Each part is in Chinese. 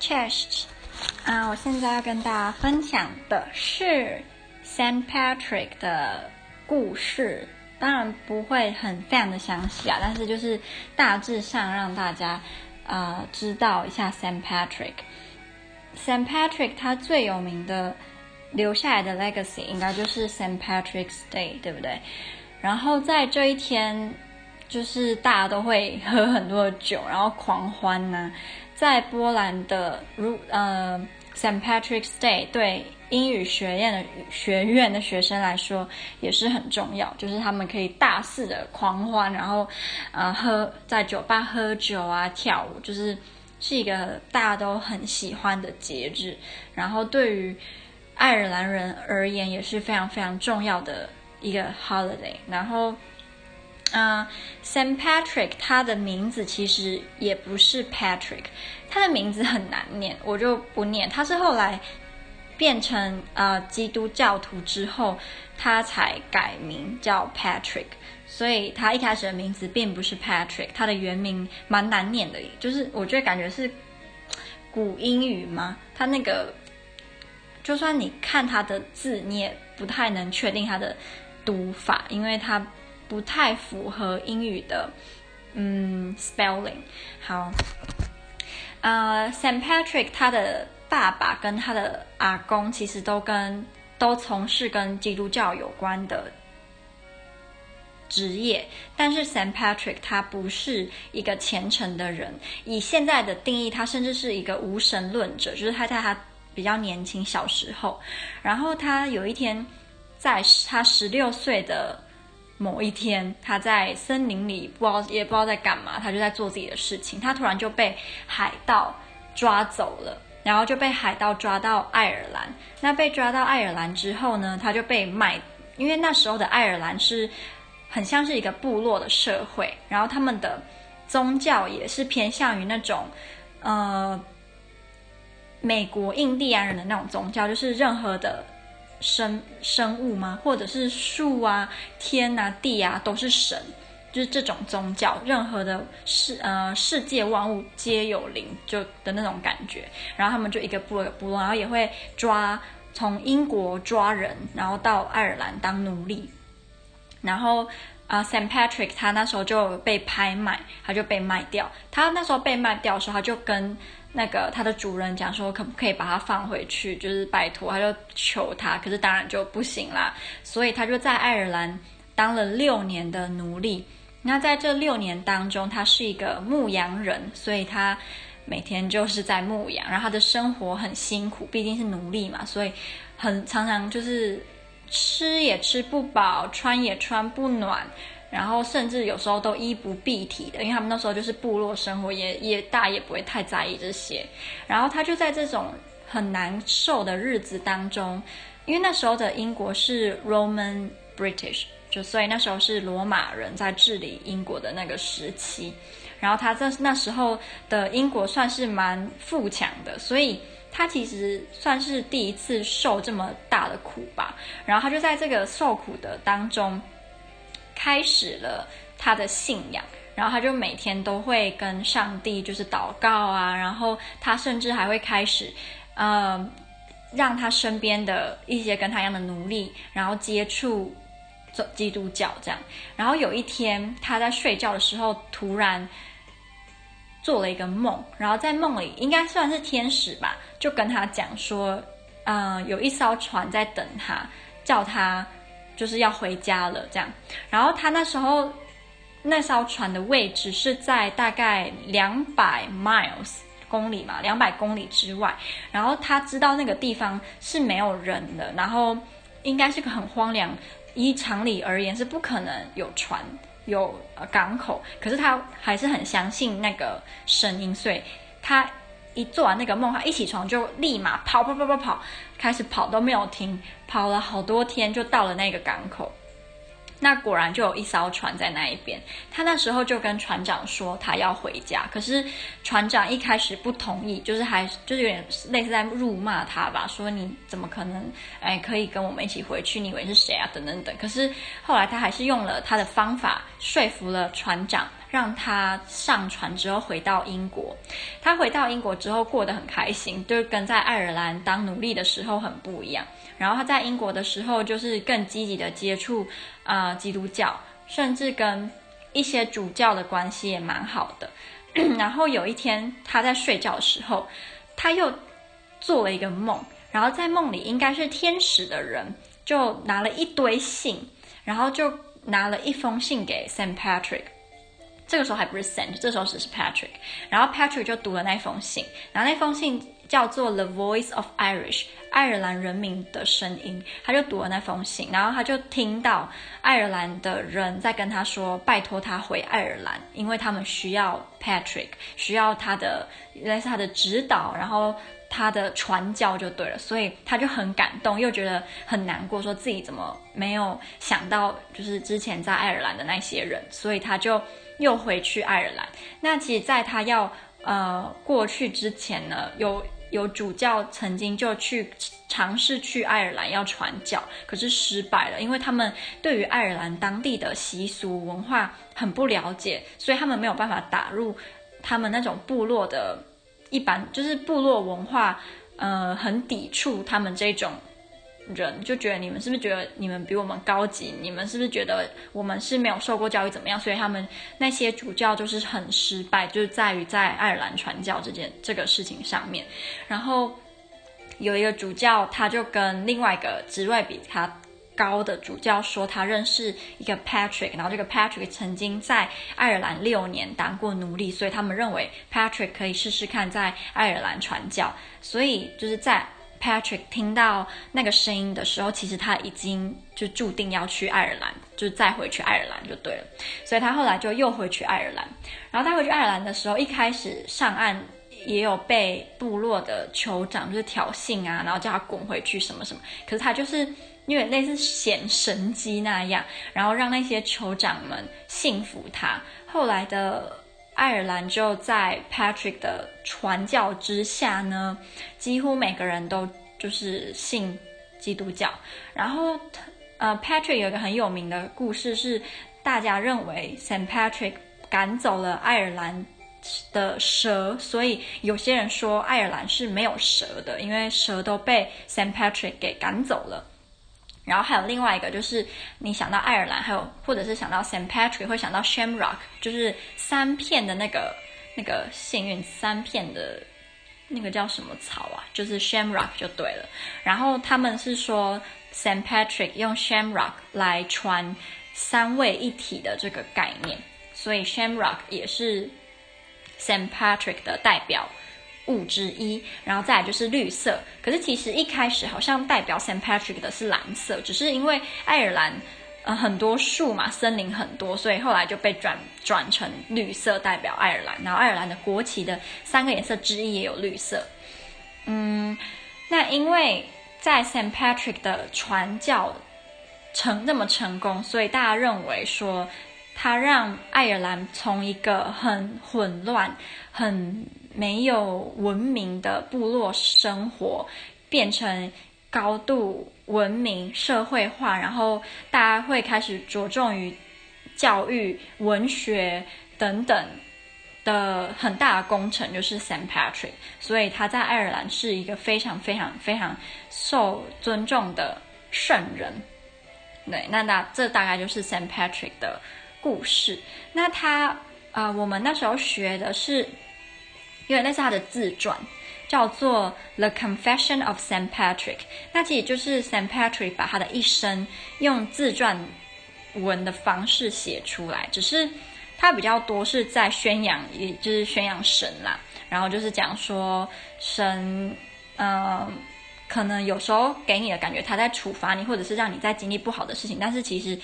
Chest 我现在要跟大家分享的是 Saint Patrick 的故事，当然不会很非常的详细但是就是大致上让大家知道一下 Saint Patrick。 Saint Patrick 他最有名的留下来的 legacy 应该就是 Saint Patrick's Day， 对不对？然后在这一天就是大家都会喝很多的酒，然后狂欢啊。在波兰的St. Patrick's Day 对英语学院的学生来说也是很重要，就是他们可以大肆的狂欢，然后在酒吧喝酒啊跳舞，就是是一个大家都很喜欢的节日，然后对于爱尔兰人而言也是非常非常重要的一个 holiday。 然后Saint Patrick 他的名字其实也不是 Patrick， 他的名字很难念，我就不念。他是后来变成基督教徒之后他才改名叫 Patrick， 所以他一开始的名字并不是 Patrick， 他的原名蛮难念的，就是我觉得感觉是古英语嘛，他那个就算你看他的字你也不太能确定他的读法，因为他不太符合英语的spelling。 好，Saint Patrick 他的爸爸跟他的阿公其实都从事跟基督教有关的职业，但是 Saint Patrick 他不是一个虔诚的人，以现在的定义他甚至是一个无神论者，就是他在他比较年轻小时候，然后他有一天在他16岁的某一天，他在森林里也不知道在干嘛，他就在做自己的事情，他突然就被海盗抓走了，然后就被海盗抓到爱尔兰。那被抓到爱尔兰之后呢，他就被卖，因为那时候的爱尔兰是很像是一个部落的社会，然后他们的宗教也是偏向于那种美国印第安人的那种宗教，就是任何的生物吗？或者是树啊天啊地啊都是神，就是这种宗教，任何的世界万物皆有灵就的那种感觉。然后他们就一个部落一个部落，然后也会从英国抓人然后到爱尔兰当奴隶。然后Saint Patrick 他那时候就被拍卖，他就被卖掉。他那时候被卖掉的时候，他就跟那个他的主人讲说可不可以把他放回去，就是拜托，他就求他，可是当然就不行啦。所以他就在爱尔兰当了6年的奴隶。那在这6年当中，他是一个牧羊人，所以他每天就是在牧羊，然后他的生活很辛苦，毕竟是奴隶嘛，所以常常就是吃也吃不饱，穿也穿不暖，然后甚至有时候都衣不蔽体的，因为他们那时候就是部落生活，也大家也不会太在意这些。然后他就在这种很难受的日子当中，因为那时候的英国是 Roman British， 就所以那时候是罗马人在治理英国的那个时期，然后他那时候的英国算是蛮富强的，所以他其实算是第一次受这么大的苦吧。然后他就在这个受苦的当中开始了他的信仰，然后他就每天都会跟上帝就是祷告啊，然后他甚至还会开始让他身边的一些跟他一样的奴隶然后接触基督教这样。然后有一天他在睡觉的时候突然做了一个梦，然后在梦里应该算是天使吧，就跟他讲说有一艘船在等他，叫他就是要回家了这样。然后他那时候那艘船的位置是在大概200公里之外，然后他知道那个地方是没有人的，然后应该是个很荒凉，依常理而言是不可能有船有港口，可是他还是很相信那个声音，所以他一做完那个梦，他一起床就立马跑，开始跑都没有停，跑了好多天就到了那个港口。那果然就有一艘船在那一边，他那时候就跟船长说他要回家，可是船长一开始不同意，就是有点类似在辱骂他吧，说你怎么可能可以跟我们一起回去，你以为是谁啊等等等。可是后来他还是用了他的方法说服了船长，让他上船之后回到英国。他回到英国之后过得很开心，就跟在爱尔兰当奴隶的时候很不一样。然后他在英国的时候就是更积极的接触基督教，甚至跟一些主教的关系也蛮好的。然后有一天他在睡觉的时候，他又做了一个梦，然后在梦里应该是天使的人就拿了一堆信，然后就拿了一封信给 Saint Patrick， 这个时候还不是 Saint， 这时候只是 Patrick。 然后 Patrick 就读了那封信，然后那封信叫做 The Voice of Irish， 爱尔兰人民的声音。他就读了那封信，然后他就听到爱尔兰的人在跟他说拜托他回爱尔兰，因为他们需要 Patrick， 需要他的指导，然后他的传教就对了。所以他就很感动，又觉得很难过，说自己怎么没有想到就是之前在爱尔兰的那些人，所以他就又回去爱尔兰。那其实在他要过去之前呢，有主教曾经就去尝试去爱尔兰要传教，可是失败了，因为他们对于爱尔兰当地的习俗文化很不了解，所以他们没有办法打入他们那种部落的一般就是部落文化，很抵触他们这种人，就觉得你们是不是觉得你们比我们高级，你们是不是觉得我们是没有受过教育怎么样，所以他们那些主教就是很失败，就是在于在爱尔兰传教这个事情上面。然后有一个主教他就跟另外一个职位比他高的主教说他认识一个 Patrick， 然后这个 Patrick 曾经在爱尔兰6年当过奴隶，所以他们认为 Patrick 可以试试看在爱尔兰传教。所以就是在Patrick 听到那个声音的时候，其实他已经就注定要去爱尔兰，就再回去爱尔兰就对了。所以他后来就又回去爱尔兰。然后他回去爱尔兰的时候，一开始上岸也有被部落的酋长就是挑衅啊，然后叫他滚回去什么什么，可是他就是因为类似显神机那样，然后让那些酋长们信服他。后来的爱尔兰就在 Patrick 的传教之下呢，几乎每个人都就是信基督教。然后Patrick 有一个很有名的故事，是大家认为 Saint Patrick 赶走了爱尔兰的蛇，所以有些人说爱尔兰是没有蛇的，因为蛇都被 Saint Patrick 给赶走了。然后还有另外一个，就是你想到爱尔兰，还有或者是想到 Saint Patrick 会想到 Shamrock， 就是3片的那个幸运3片的那个叫什么草啊，就是 Shamrock 就对了。然后他们是说 Saint Patrick 用 Shamrock 来传3位一体的这个概念，所以 Shamrock 也是 Saint Patrick 的代表物之一。然后再来就是绿色，可是其实一开始好像代表 Saint Patrick 的是蓝色，只是因为爱尔兰很多树嘛，森林很多，所以后来就被转成绿色代表爱尔兰。然后爱尔兰的国旗的3个颜色之一也有绿色。那因为在 Saint Patrick 的传教那么成功，所以大家认为说他让爱尔兰从一个很混乱很没有文明的部落生活变成高度文明社会化，然后大家会开始着重于教育文学等等的很大的工程，就是 Saint Patrick。 所以他在爱尔兰是一个非常非常非常受尊重的圣人。对，那这大概就是 Saint Patrick 的故事。那他我们那时候学的是因为那是他的自传，叫做 The Confession of Saint Patrick。 那其实就是 Saint Patrick 把他的一生用自传文的方式写出来，只是他比较多是在宣扬，也就是宣扬神啦。然后就是讲说神可能有时候给你的感觉他在处罚你，或者是让你在经历不好的事情，但是其实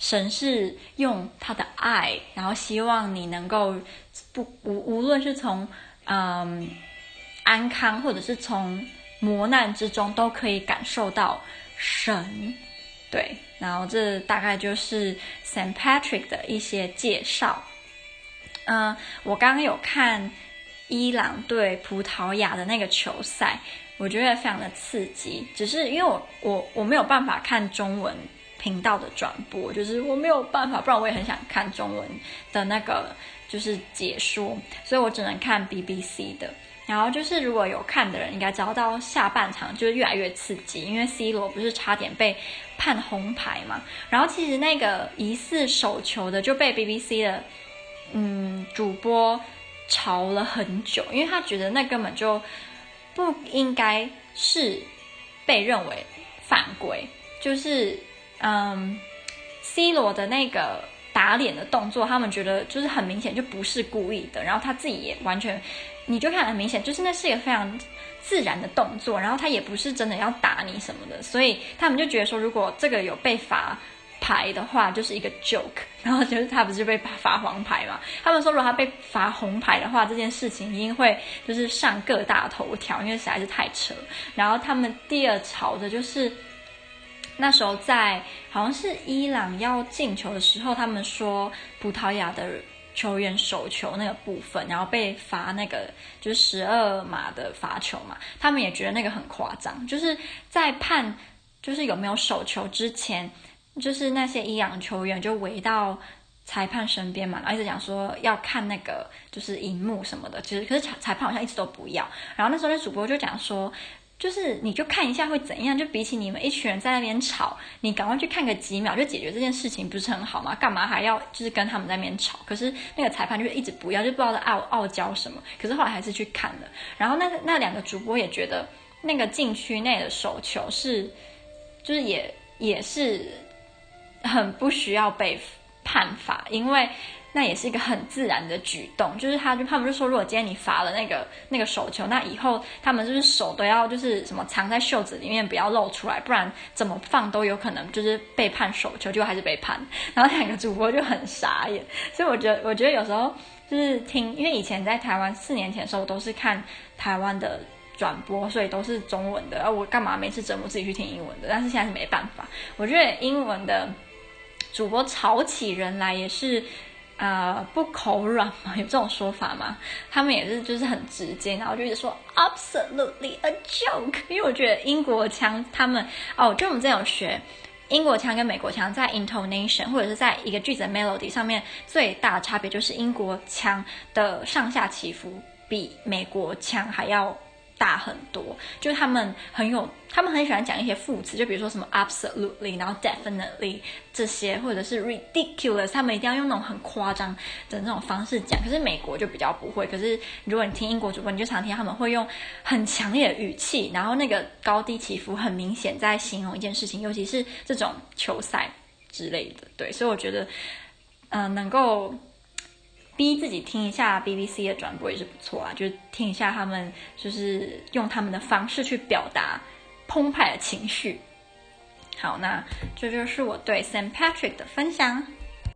神是用他的爱，然后希望你能够无论是从安康或者是从磨难之中都可以感受到神。对，然后这大概就是 Saint Patrick 的一些介绍。我刚刚有看伊朗对葡萄牙的那个球赛，我觉得非常的刺激，只是因为我没有办法看中文频道的转播，就是我没有办法，不然我也很想看中文的那个就是解说，所以我只能看 BBC 的。然后就是如果有看的人应该知道，到下半场就是越来越刺激，因为 C 罗不是差点被判红牌嘛，然后其实那个疑似手球的就被 BBC 的主播吵了很久，因为他觉得那根本就不应该是被认为犯规，就是C 罗的那个打脸的动作，他们觉得就是很明显就不是故意的，然后他自己也完全你就看很明显，就是那是一个非常自然的动作，然后他也不是真的要打你什么的，所以他们就觉得说如果这个有被罚牌的话就是一个 joke， 然后就是他不是被罚黄牌嘛，他们说如果他被罚红牌的话这件事情一定会就是上各大头条，因为实在是太扯。然后他们第二潮的就是那时候在好像是伊朗要进球的时候，他们说葡萄牙的球员手球那个部分，然后被罚那个就是12码的罚球嘛，他们也觉得那个很夸张，就是在判就是有没有手球之前，就是那些伊朗球员就围到裁判身边嘛，然后一直讲说要看那个就是荧幕什么的，其实可是裁判好像一直都不要，然后那时候那主播就讲说就是你就看一下会怎样，就比起你们一群人在那边吵，你赶快去看个几秒就解决这件事情不是很好吗？干嘛还要就是跟他们在那边吵？可是那个裁判就是一直不要，就不知道在傲娇什么，可是后来还是去看了。然后那两个主播也觉得那个禁区内的手球是就是也是很不需要被判罚，因为那也是一个很自然的举动，就是他们就说如果今天你罚了那个手球，那以后他们就是手都要就是什么藏在袖子里面不要露出来，不然怎么放都有可能就是被判手球，就还是被判。然后两个主播就很傻眼，所以我觉得有时候就是听，因为以前在台湾4年前的时候都是看台湾的转播，所以都是中文的，我干嘛每次折磨自己去听英文的？但是现在是没办法，我觉得英文的主播吵起人来也是不口软嘛，有这种说法吗？他们也是就是很直接，然后就一直说 absolutely a joke， 因为我觉得英国腔他们就我们之前有学英国腔跟美国腔在 intonation 或者是在一个句子的 melody 上面最大的差别就是英国腔的上下起伏比美国腔还要大很多，就他们很喜欢讲一些副词，就比如说什么 absolutely 然后 definitely 这些，或者是 ridiculous， 他们一定要用那种很夸张的那种方式讲，可是美国就比较不会，可是如果你听英国主播你就常听他们会用很强烈的语气，然后那个高低起伏很明显在形容一件事情，尤其是这种球赛之类的。对，所以我觉得能够逼自己听一下 BBC 的转播也是不错啊，就是听一下他们就是用他们的方式去表达澎湃的情绪。好，那这就是我对 St. Patrick 的分享。